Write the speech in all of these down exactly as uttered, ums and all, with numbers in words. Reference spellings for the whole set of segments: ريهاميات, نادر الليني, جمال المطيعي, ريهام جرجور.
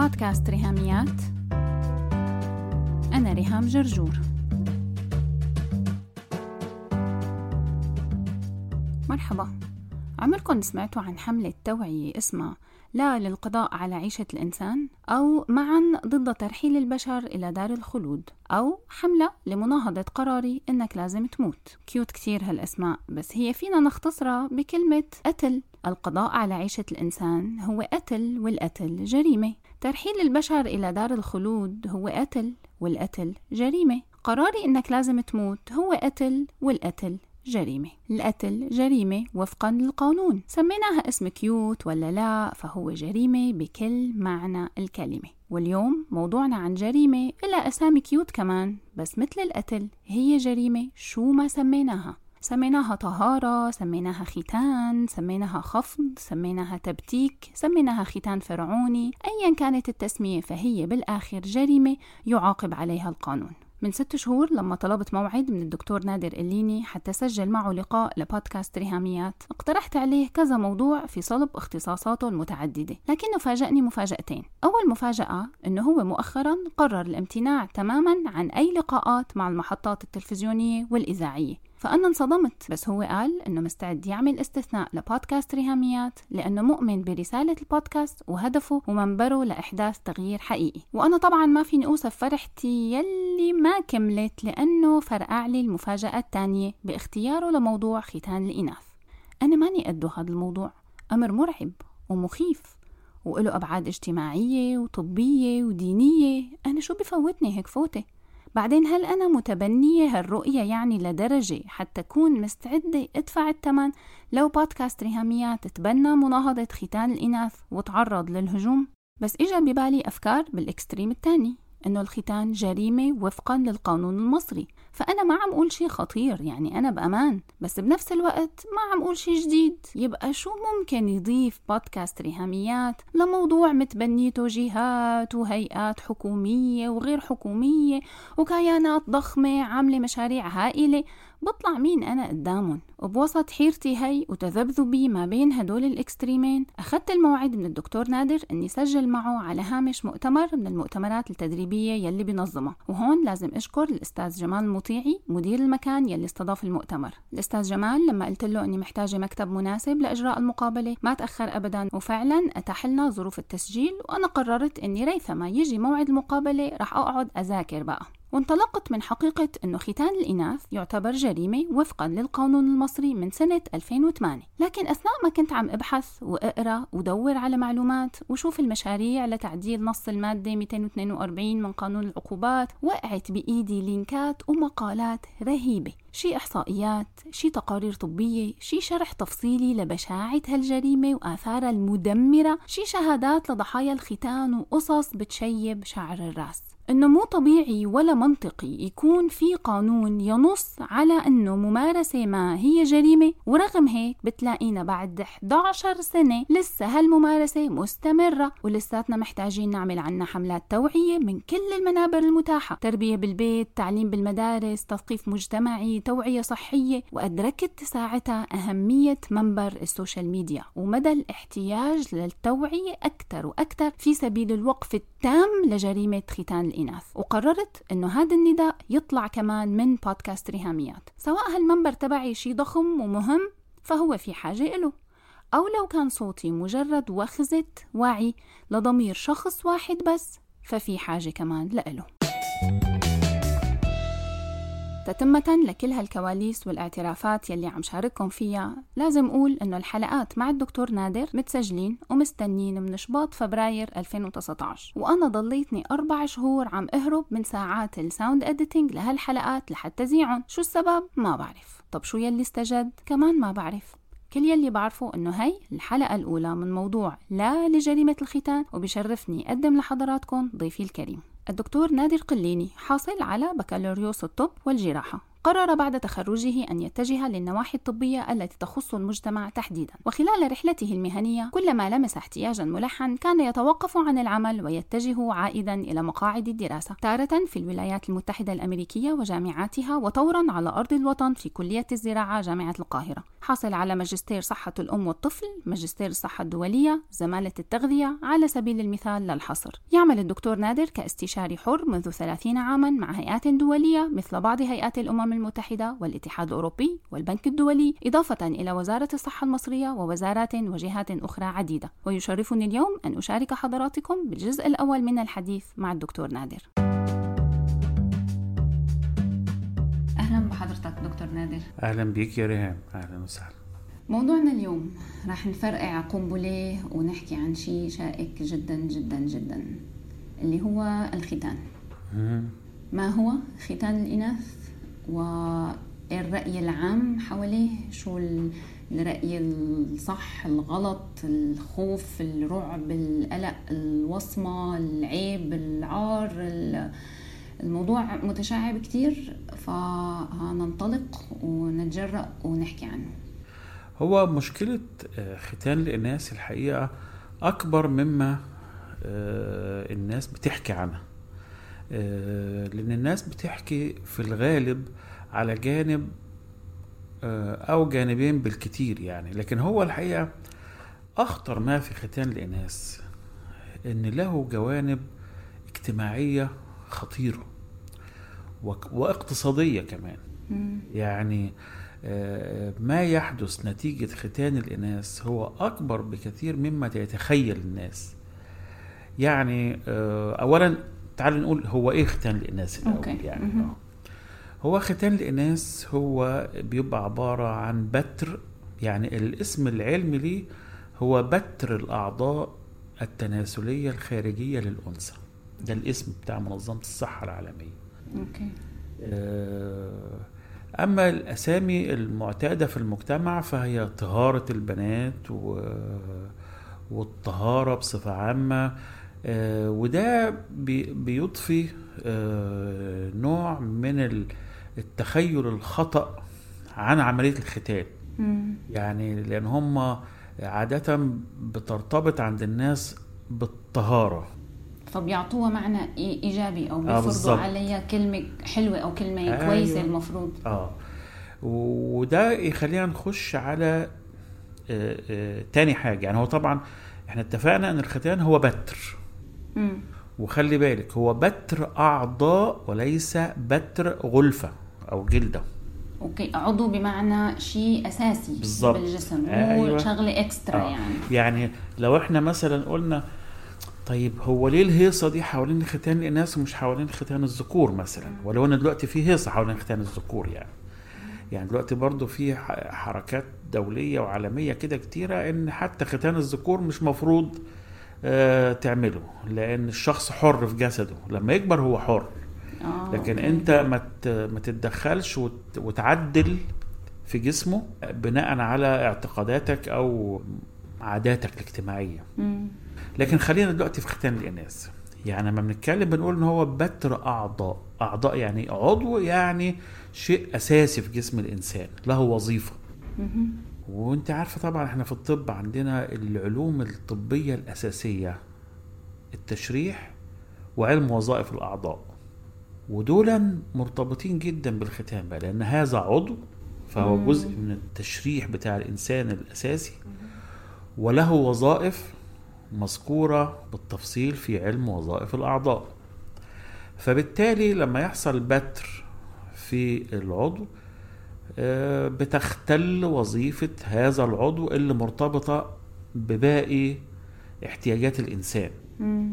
بودكاست ريهاميات. أنا ريهام جرجور. مرحبا. عمركم سمعتوا عن حملة توعية اسمها لا للقضاء على عيشة الإنسان، أو معا ضد ترحيل البشر إلى دار الخلود، أو حملة لمناهضة قراري إنك لازم تموت؟ كيوت كتير هالأسماء، بس هي فينا نختصرها بكلمة قتل. القضاء على عيشة الإنسان هو قتل، والقتل جريمة. ترحيل البشر إلى دار الخلود هو قتل، والقتل جريمة. قراري إنك لازم تموت هو قتل، والقتل جريمة. القتل جريمة وفقا للقانون، سميناها اسم كيوت ولا لا، فهو جريمة بكل معنى الكلمة. واليوم موضوعنا عن جريمة إلا أسامي كيوت كمان، بس مثل القتل هي جريمة شو ما سميناها. سميناها طهارة، سميناها ختان، سميناها خفض، سميناها تبتيك، سميناها ختان فرعوني، أيا كانت التسمية فهي بالآخر جريمة يعاقب عليها القانون. من ست شهور لما طلبت موعد من الدكتور نادر الليني حتى سجل معه لقاء لبودكاست ريهاميات، اقترحت عليه كذا موضوع في صلب اختصاصاته المتعددة، لكنه فاجأني مفاجأتين. أول مفاجأة أنه هو مؤخرا قرر الامتناع تماما عن أي لقاءات مع المحطات التلفزيونية والإذاعية، فأنا انصدمت. بس هو قال أنه مستعد يعمل استثناء لبودكاست ريهاميات لأنه مؤمن برسالة البودكاست وهدفه ومنبره لإحداث تغيير حقيقي. وأنا طبعا ما فيني أوصف فرحتي يلي ما كملت، لأنه فرقع لي المفاجأة الثانية باختياره لموضوع ختان الإناث. أنا ماني قده هذا الموضوع، أمر مرعب ومخيف وإله أبعاد اجتماعية وطبية ودينية. أنا شو بفوتني هيك فوتة؟ بعدين هل أنا متبنية هالرؤية يعني لدرجة حتى أكون مستعدة أدفع الثمن لو بودكاست ريهاميات تبنى مناهضة ختان الإناث وتعرض للهجوم؟ بس إجا ببالي أفكار بالإكستريم الثاني، إنه الختان جريمة وفقا للقانون المصري، فأنا ما عم أقول شي خطير، يعني أنا بأمان، بس بنفس الوقت ما عم أقول شي جديد. يبقى شو ممكن يضيف بودكاست ريهاميات لموضوع متبنيته جهات وهيئات حكومية وغير حكومية وكيانات ضخمة عاملة مشاريع هائلة؟ بطلع مين أنا قدامهم؟ وبوسط حيرتي هاي وتذبذبي ما بين هدول الإكستريمين، أخذت الموعد من الدكتور نادر أني سجل معه على هامش مؤتمر من المؤتمرات التدريبية يلي بنظمها. وهون لازم أشكر الأستاذ جمال المطيعي مدير المكان يلي استضاف المؤتمر. الأستاذ جمال لما قلت له أني محتاجة مكتب مناسب لإجراء المقابلة ما تأخر أبدا، وفعلا أتاح لنا ظروف التسجيل، وأنا قررت أني ريثما يجي موعد المقابلة رح أقعد أذاكر بقى. وانطلقت من حقيقة أنه ختان الإناث يعتبر جريمة وفقا للقانون المصري من سنة ألفين وثمانية، لكن أثناء ما كنت عم أبحث وأقرأ ودور على معلومات وشوف المشاريع لتعديل نص المادة مئتين واثنين وأربعين من قانون العقوبات، وقعت بإيدي لينكات ومقالات رهيبة، شي إحصائيات، شي تقارير طبية، شي شرح تفصيلي لبشاعة هالجريمة وآثارها المدمرة، شي شهادات لضحايا الختان وقصص بتشيب شعر الرأس. إنه مو طبيعي ولا منطقي يكون في قانون ينص على إنه ممارسة ما هي جريمة، ورغم هيك بتلاقينا بعد إحدى عشرة سنة لسه هالممارسة مستمرة، ولساتنا محتاجين نعمل عنا حملات توعية من كل المنابر المتاحة، تربية بالبيت، تعليم بالمدارس، تثقيف مجتمعي، توعية صحية. وأدركت ساعتها أهمية منبر السوشيال ميديا ومدى الاحتياج للتوعية أكتر وأكتر في سبيل الوقف التام لجريمة ختان الإناث. وقررت انه هذا النداء يطلع كمان من بودكاست ريهاميات. سواء هالمنبر تبعي شي ضخم ومهم فهو في حاجة له، او لو كان صوتي مجرد وخزة وعي لضمير شخص واحد بس ففي حاجة كمان لإله. تتمة لكل هالكواليس والاعترافات يلي عم شارككم فيها، لازم أقول إنه الحلقات مع الدكتور نادر متسجلين ومستنين من شباط فبراير ألفين وتسعة عشر، وأنا ضليتني أربع شهور عم أهرب من ساعات الساوند أديتنج لهالحلقات لحتى زيعن. شو السبب؟ ما بعرف. طب شو يلي استجد؟ كمان ما بعرف. كل يلي بعرفه إنه هاي الحلقة الأولى من موضوع لا لجريمة الختان، وبشرفني أقدم لحضراتكم ضيفي الكريم الدكتور نادر الليني، حاصل على بكالوريوس الطب والجراحة، قرر بعد تخرجه أن يتجه للنواحي الطبية التي تخص المجتمع تحديداً. وخلال رحلته المهنية كلما لمس احتياجاً ملحاً كان يتوقف عن العمل ويتجه عائداً إلى مقاعد الدراسة، تارة في الولايات المتحدة الأمريكية وجامعاتها، وطوراً على أرض الوطن في كلية الزراعة جامعة القاهرة. حاصل على ماجستير صحة الأم والطفل، ماجستير الصحة الدولية، زمالة التغذية على سبيل المثال لا الحصر. يعمل الدكتور نادر كاستشاري حر منذ ثلاثين عاماً مع هيئات دولية مثل بعض هيئات الأمم المتحدة والاتحاد الأوروبي والبنك الدولي، إضافة إلى وزارة الصحة المصرية ووزارات وجهات أخرى عديدة. ويشرفني اليوم أن أشارك حضراتكم بالجزء الأول من الحديث مع الدكتور نادر. أهلا بحضرتك دكتور نادر. أهلا بيك يا ريهام، أهلا وسهلا. موضوعنا اليوم راح نفرقع قنبلة ونحكي عن شيء شائك جدا جدا جدا اللي هو الختان. ما هو ختان الإناث والرأي العام حواليه، شو الرأي الصح الغلط، الخوف، الرعب، القلق، الوصمة، العيب، العار. الموضوع متشعب كتير، فهننطلق ونتجرأ ونحكي عنه. هو مشكلة ختان الإناث الحقيقة أكبر مما الناس بتحكي عنها، لأن الناس بتحكي في الغالب على جانب أو جانبين بالكتير يعني، لكن هو الحقيقة أخطر ما في ختان الإناث إن له جوانب اجتماعية خطيرة واقتصادية كمان. يعني ما يحدث نتيجة ختان الإناث هو أكبر بكثير مما يتخيل الناس. يعني أولاً تعال نقول هو إيه ختان الإناث الأول. أوكي. يعني م-م. هو ختان الإناث هو بيبقى عبارة عن بتر، يعني الاسم العلمي ليه هو بتر الأعضاء التناسلية الخارجية للأنثى، ده الاسم بتاع منظمة الصحة العالمية. أوكي. أما الأسامي المعتادة في المجتمع فهي طهارة البنات و... والطهارة بصفة عامة، وده بيضفي نوع من التخيل الخطأ عن عملية الختان. يعني لأن هم عادة بترتبط عند الناس بالطهارة، فبيعطوها معنى إيجابي أو بيفرضوا عليها كلمة حلوة أو كلمة آه كويسة المفروض. آه وده يخلينا نخش على آه آه تاني حاجة. يعني هو طبعا احنا اتفقنا أن الختان هو بتر، مم. وخلي بالك هو بتر أعضاء وليس بتر غلفة أو جلدة. أوكي. عضو بمعنى شيء أساسي بالزبط. بالجسم آه أيوة. شغلة إكسترا. آه. يعني يعني لو احنا مثلا قلنا طيب هو ليه الهيصة دي حوالين ختان الإناث ومش حوالين ختان الذكور مثلا، ولو أن دلوقتي فيه هيصة حوالين ختان الذكور يعني يعني دلوقتي برضو في حركات دولية وعالمية كده كتيرة إن حتى ختان الذكور مش مفروض آه تعمله، لأن الشخص حر في جسده، لما يكبر هو حر، لكن أنت ما تتدخلش وتعدل في جسمه بناء على اعتقاداتك أو عاداتك الاجتماعية. لكن خلينا دلوقتي في ختان الإناث. يعني ما بنتكلم بنقول إن هو بتر أعضاء. أعضاء يعني عضو، يعني شيء أساسي في جسم الإنسان له وظيفة. وانت عارفة طبعا احنا في الطب عندنا العلوم الطبية الأساسية التشريح وعلم وظائف الأعضاء، ودولا مرتبطين جدا بالختان بقى، لأن هذا عضو فهو مم. جزء من التشريح بتاع الإنسان الأساسي، وله وظائف مذكورة بالتفصيل في علم وظائف الأعضاء. فبالتالي لما يحصل بتر في العضو بتختل وظيفة هذا العضو اللي مرتبطة بباقي احتياجات الإنسان. مم.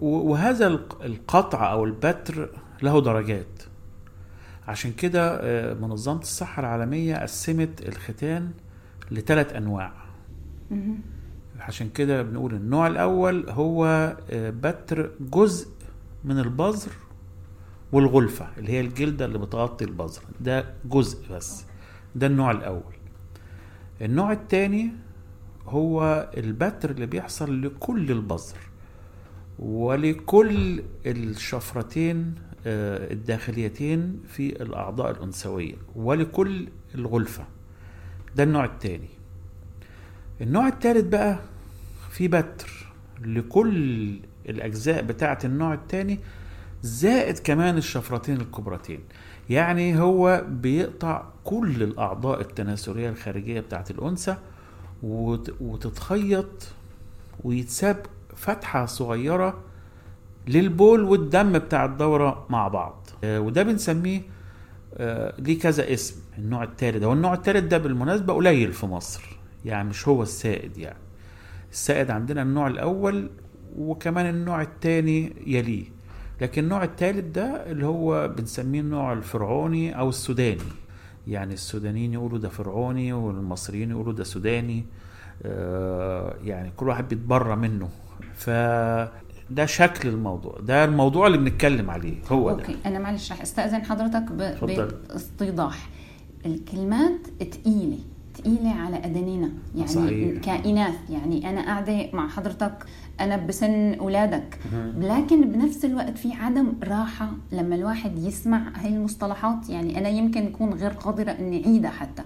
وهذا القطع أو البتر له درجات، عشان كده منظمة الصحة العالمية قسمت الختان لثلاث أنواع. مم. عشان كده بنقول النوع الأول هو بتر جزء من البذر والغلفة اللي هي الجلدة اللي بتغطي البذر، ده جزء بس، ده النوع الأول. النوع الثاني هو البتر اللي بيحصل لكل البذر ولكل الشفرتين الداخليتين في الأعضاء الأنثوية ولكل الغلفة. ده النوع الثاني. النوع الثالث بقى في بتر لكل الأجزاء بتاعة النوع الثاني زائد كمان الشفرتين الكبرتين، يعني هو بيقطع كل الأعضاء التناسلية الخارجية بتاعة الأنثى وتتخيط ويتساب فتحة صغيرة للبول والدم بتاع الدورة مع بعض، وده بنسميه ليه كذا اسم النوع الثالث. والنوع الثالث ده بالمناسبة قليل في مصر، يعني مش هو السائد. يعني السائد عندنا النوع الأول وكمان النوع الثاني يليه، لكن النوع الثالث ده اللي هو بنسميه النوع الفرعوني أو السوداني. يعني السودانيين يقولوا ده فرعوني والمصريين يقولوا ده سوداني، يعني كل واحد بيتبرى منه. ف ده شكل الموضوع، ده الموضوع اللي بنتكلم عليه هو أوكي. ده انا معلش رح استأذن حضرتك باستيضاح الكلمات تقيلة تقيلة على أدنينا، يعني صحيح. كإناث، يعني انا قاعدة مع حضرتك انا بسن اولادك، لكن بنفس الوقت في عدم راحة لما الواحد يسمع هاي المصطلحات. يعني انا يمكن اكون غير قادرة اني اعيدها حتى،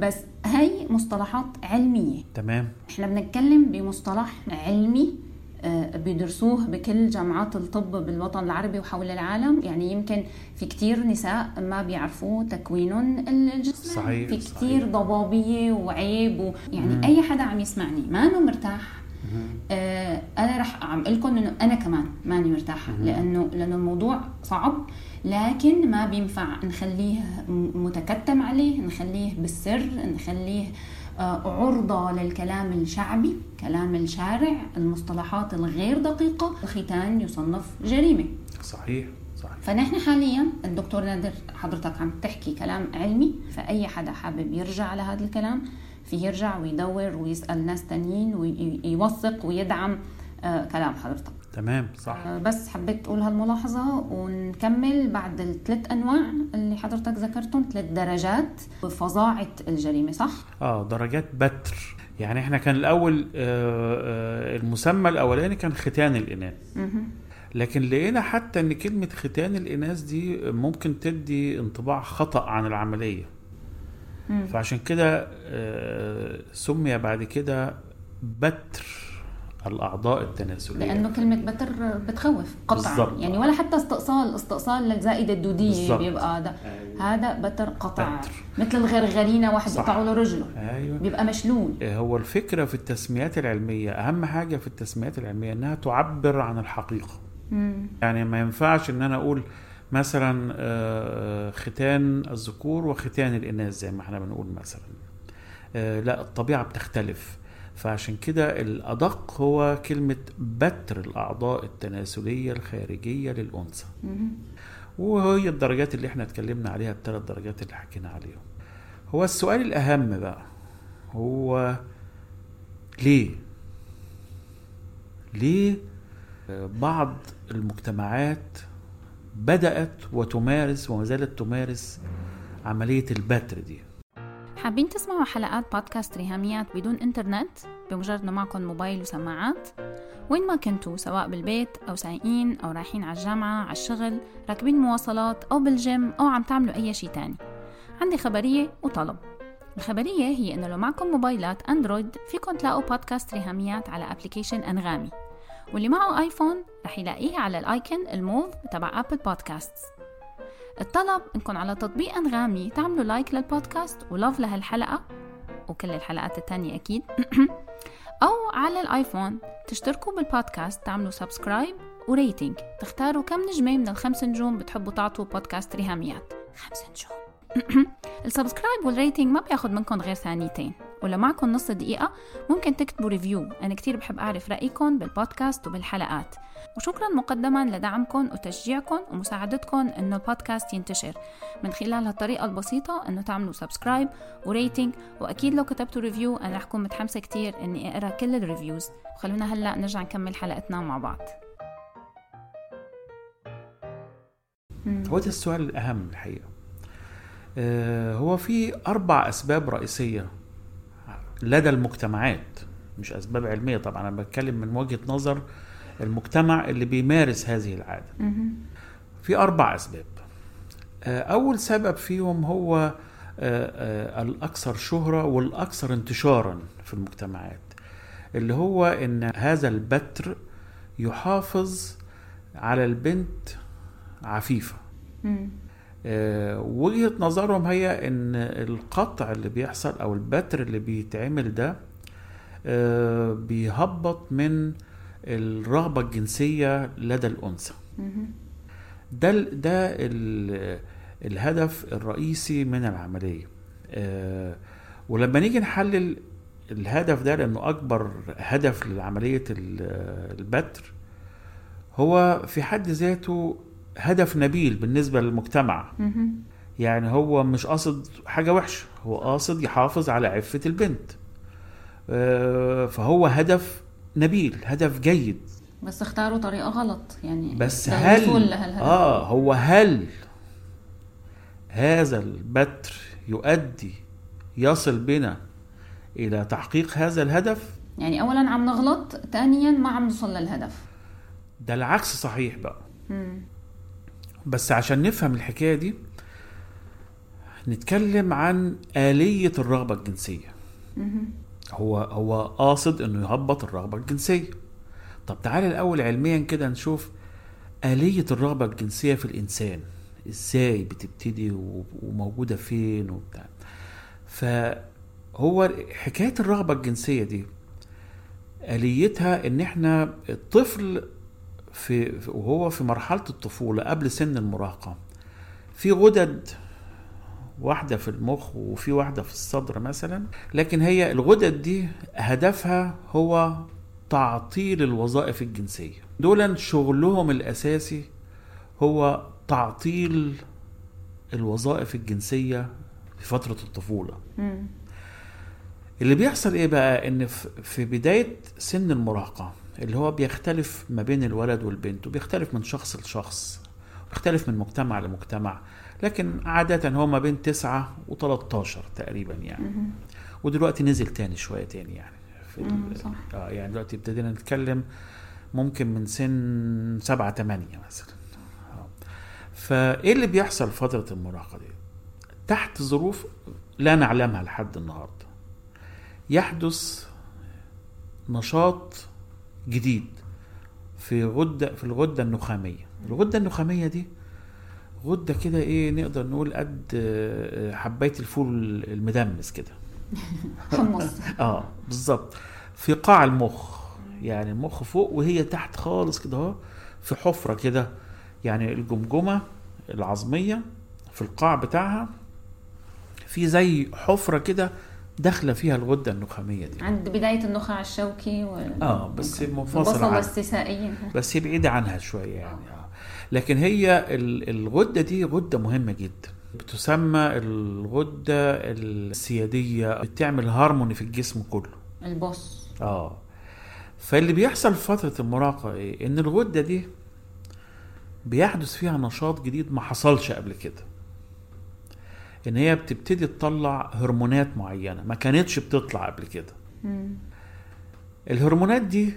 بس هاي مصطلحات علمية. تمام، احنا بنتكلم بمصطلح علمي بيدرسوه بكل جامعات الطب بالوطن العربي وحول العالم. يعني يمكن في كتير نساء ما بيعرفوا تكوينهم الجسماني، في كتير ضبابية وعيب و... يعني مم. أي حدا عم يسمعني ما أنا مرتاح، آه أنا رح عم قلكم إنه أنا كمان ما أنا مرتاحة، لأنه لأنه الموضوع صعب، لكن ما بينفع نخليه متكتم عليه، نخليه بالسر، نخليه عرضة للكلام الشعبي، كلام الشارع، المصطلحات الغير دقيقة. الختان يصنف جريمة. صحيح صحيح. فنحن حاليا الدكتور نادر حضرتك عم تحكي كلام علمي، فأي حدا حابب يرجع على هذا الكلام فيه يرجع ويدور ويسأل ناس تانيين ويوثق ويدعم كلام حضرتك. تمام صح. بس حبيت أقول هالملاحظة ونكمل بعد الثلاث أنواع اللي حضرتك ذكرتهم، ثلاث درجات فظاعة الجريمة، صح؟ آه درجات بتر. يعني إحنا كان الأول آه المسمى الأولاني كان ختان الإناث، لكن لقينا حتى إن كلمة ختان الإناث دي ممكن تدي انطباع خطأ عن العملية، مم. فعشان كده آه سمي بعد كده بتر الأعضاء التناسلية، لأنه كلمة بتر بتخوف قطعا بالزبط. يعني ولا حتى استئصال استئصال للزائدة الدودية بالزبط. بيبقى ده أيوة. هذا بتر قطعا، مثل الغرغرينة واحد يقطعوا له رجله أيوة. بيبقى مشلول. هو الفكرة في التسميات العلمية، أهم حاجة في التسميات العلمية أنها تعبر عن الحقيقة. مم. يعني ما ينفعش أن أنا أقول مثلا ختان الذكور وختان الإناث زي ما احنا بنقول مثلا، لا، الطبيعة بتختلف. فعشان كده الأدق هو كلمة بتر الأعضاء التناسلية الخارجية للأنثى، وهي الدرجات اللي احنا اتكلمنا عليها، الثلاث درجات اللي حكينا عليهم. هو السؤال الأهم بقى هو ليه ليه بعض المجتمعات بدأت وتمارس وما زالت تمارس عملية البتر دي؟ حابين تسمعوا حلقات بودكاست ريهاميات بدون انترنت بمجرد انه معكم موبايل وسماعات؟ وين ما كنتوا، سواء بالبيت او سايقين او رايحين على الجامعه، على الشغل، راكبين مواصلات او بالجيم، او عم تعملوا اي شيء تاني، عندي خبريه وطلب. الخبريه هي انه لو معكم موبايلات اندرويد فيكم تلاقوا بودكاست ريهاميات على ابلكيشن انغامي، واللي معه ايفون رح يلاقيه على الايكن الموف تبع ابل بودكاستس. الطلب انكم على تطبيق انغامي تعملوا لايك للبودكاست ولوف لهالحلقه وكل الحلقات التانية اكيد او على الايفون تشتركوا بالبودكاست، تعملوا سبسكرايب وريتنج، تختاروا كم نجمه من الخمس نجوم بتحبوا تعطوا بودكاست ريهاميات، خمس نجوم. السبسكرايب والريتنج ما بياخد منكم غير ثانيتين، ولو معكم نص دقيقه ممكن تكتبوا ريفيو، انا كتير بحب اعرف رايكم بالبودكاست وبالحلقات. وشكرا مقدما لدعمكم وتشجيعكم ومساعدتكم انه البودكاست ينتشر من خلال هالطريقه البسيطه، انه تعملوا سبسكرايب وريتنج، واكيد لو كتبتوا ريفيو انا رح اكون متحمسه كتير اني اقرا كل الريفيوز. وخلونا هلا نرجع نكمل حلقتنا مع بعض. هو ده السؤال الاهم الحقيقه. آه هو في اربع اسباب رئيسيه لدى المجتمعات، مش أسباب علمية طبعا، أنا بتكلم من وجهة نظر المجتمع اللي بيمارس هذه العادة. في أربع أسباب. أول سبب فيهم هو الأكثر شهرة والأكثر انتشارا في المجتمعات، اللي هو إن هذا البتر يحافظ على البنت عفيفة. أه وجهة نظرهم هي إن القطع اللي بيحصل أو البتر اللي بيتعمل ده أه بيهبط من الرغبة الجنسية لدى الأنثى. ده ده الهدف الرئيسي من العملية. أه ولما نيجي نحلل الهدف ده، لأنه أكبر هدف لعملية البتر هو في حد ذاته هدف نبيل بالنسبة للمجتمع. يعني هو مش قاصد حاجة وحشة، هو قاصد يحافظ على عفة البنت، فهو هدف نبيل، هدف جيد، بس اختاروا طريقة غلط. يعني بس هل آه هو هل هذا البتر يؤدي يصل بنا إلى تحقيق هذا الهدف؟ يعني أولا عم نغلط، تانيا ما عم نوصل للهدف. ده العكس صحيح بقى. مم. بس عشان نفهم الحكاية دي نتكلم عن آلية الرغبة الجنسية. مم. هو هو قاصد انه يهبط الرغبة الجنسية. طب تعالى الأول علميا كده نشوف آلية الرغبة الجنسية في الإنسان ازاي بتبتدي وموجودة فين وبتاع. فهو حكاية الرغبة الجنسية دي آليتها ان احنا الطفل في وهو في مرحلة الطفولة قبل سن المراهقة في غدد واحدة في المخ وفي واحدة في الصدر مثلا، لكن هي الغدد دي هدفها هو تعطيل الوظائف الجنسية. دولا شغلهم الأساسي هو تعطيل الوظائف الجنسية في فترة الطفولة. م. اللي بيحصل ايه بقى؟ ان في بداية سن المراهقة اللي هو بيختلف ما بين الولد والبنت، وبيختلف من شخص لشخص، وبيختلف من مجتمع لمجتمع، لكن عادة هو ما بين تسعة وتلتاشر تقريبا يعني. م-م. ودلوقتي نزل تاني شوية تاني يعني في آه يعني دلوقتي ابتدينا نتكلم ممكن من سن سبعة تمانية مثلا. فايه اللي بيحصل فترة المراهقة دي؟ تحت ظروف لا نعلمها لحد النهاردة يحدث نشاط جديد في غدة في الغدة النخامية. الغدة النخامية دي غدة كده ايه، نقدر نقول قد حباية الفول المدمس كده اه بالظبط، في قاع المخ، يعني المخ فوق وهي تحت خالص كده اهو، في حفرة كده يعني الجمجمة العظمية في القاع بتاعها في زي حفرة كده داخله فيها الغده النخاميه دي عند بدايه النخاع الشوكي وال... اه بس منفصله عن الاستثائيه، بس هي بعيده عنها شويه يعني. آه. لكن هي الغده دي غده مهمه جدا، بتسمى الغده السياديه، بتعمل هارموني في الجسم كله، البص. اه فاللي بيحصل فتره المراهقه ايه؟ ان الغده دي بيحدث فيها نشاط جديد ما حصلش قبل كده، ان هي بتبتدي تطلع هرمونات معينة ما كانتش بتطلع قبل كده. مم. الهرمونات دي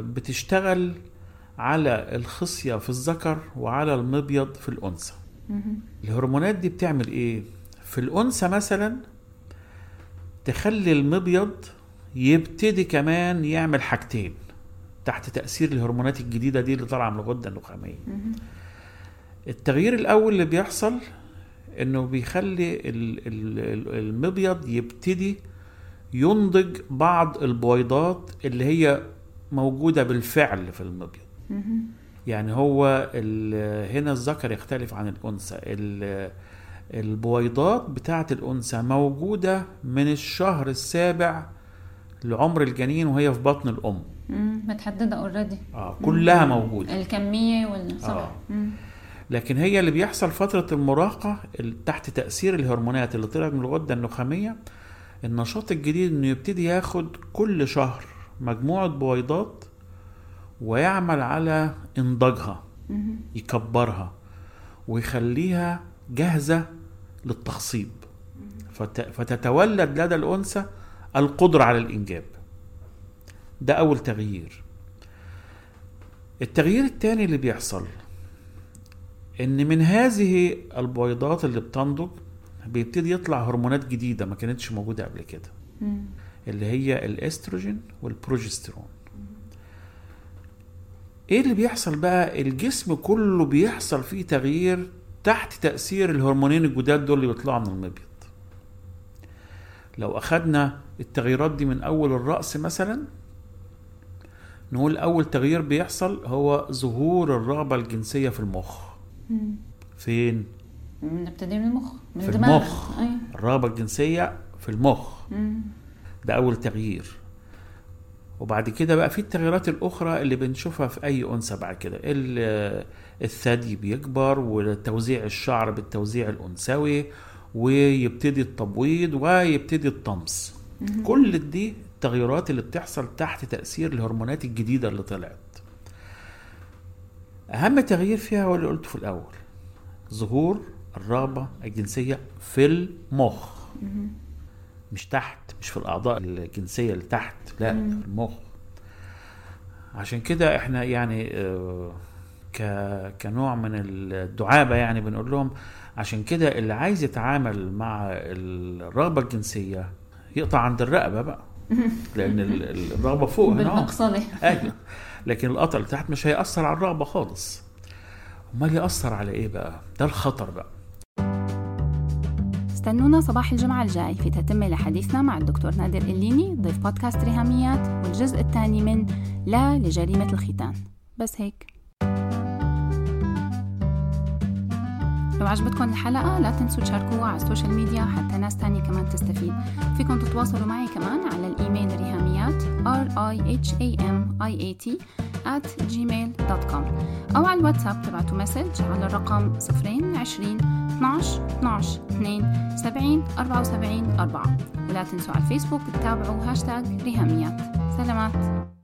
بتشتغل على الخصية في الذكر وعلى المبيض في الأنثى. الهرمونات دي بتعمل ايه في الأنثى؟ مثلا تخلي المبيض يبتدي كمان يعمل حاجتين تحت تأثير الهرمونات الجديدة دي اللي طالعة من الغدة النخامية. مم. التغيير الأول اللي بيحصل انه بيخلي المبيض يبتدي ينضج بعض البويضات اللي هي موجودة بالفعل في المبيض. يعني هو هنا الذكر يختلف عن الأنثى، البويضات بتاعت الأنثى موجودة من الشهر السابع لعمر الجنين وهي في بطن الأم، متحددة اوريدي، اه كلها موجودة الكمية والصفر. لكن هي اللي بيحصل فترة المراهقة تحت تأثير الهرمونات اللي طلعت من الغدة النخامية، النشاط الجديد انه يبتدي ياخد كل شهر مجموعة بويضات ويعمل على انضاجها، يكبرها ويخليها جاهزة للتخصيب، فتتولد لدى الأنثى القدرة على الإنجاب. ده أول تغيير. التغيير الثاني اللي بيحصل ان من هذه البويضات اللي بتنضج بيبتدي يطلع هرمونات جديده ما كانتش موجوده قبل كده، اللي هي الاستروجين والبروجسترون. ايه اللي بيحصل بقى؟ الجسم كله بيحصل فيه تغيير تحت تأثير الهرمونين الجداد دول اللي بيطلعوا من المبيض. لو اخدنا التغييرات دي من اول الرأس مثلا، نقول اول تغيير بيحصل هو ظهور الرغبة الجنسية في المخ. فين؟ نبتدي من المخ، من في الدماغ. المخ. أي. الرغبة الجنسية في المخ. مم. ده اول تغيير. وبعد كده بقى في التغييرات الاخرى اللي بنشوفها في اي انثى بعد كده، الثدي بيكبر وتوزيع الشعر بالتوزيع الانثوي، ويبتدي التبويض، ويبتدي الطمس. مم. كل دي التغييرات اللي بتحصل تحت تاثير الهرمونات الجديده اللي طلعت. اهم تغيير فيها هو اللي قلته في الاول، ظهور الرغبه الجنسيه في المخ. مم. مش تحت، مش في الأعضاء الجنسية اللي تحت، لا مم. في المخ. عشان كده احنا يعني اه كنوع من الدعابة يعني بنقول لهم عشان كده اللي عايز يتعامل مع الرغبة الجنسية يقطع عند الرقبة بقى، لأن الرغبة فوق بالمقصلة. آه. لكن القطع اللي تحت مش هيأثر على الرغبة خالص. وما يأثر على ايه بقى؟ ده الخطر بقى. استنونا صباح الجمعة الجاي في تتمة لحديثنا مع الدكتور نادر الليني، ضيف بودكاست ريهاميات، والجزء الثاني من لا لجريمة الختان. بس هيك. لو عجبتكم الحلقة لا تنسوا تشاركوها على السوشيال ميديا حتى ناس تانية كمان تستفيد. فيكم تتواصلوا معي كمان على الإيميل ريهاميات r-i-h-a-m-i-a-t at gmail.com، أو على الواتساب تبعتوا مسج على الرقم صفرين عشرين اثناشر اثناشر اثنين سبعين أربعة وسبعين أربعة. ولا تنسوا على الفيسبوك تتابعوا هاشتاج ريهاميات. سلامات.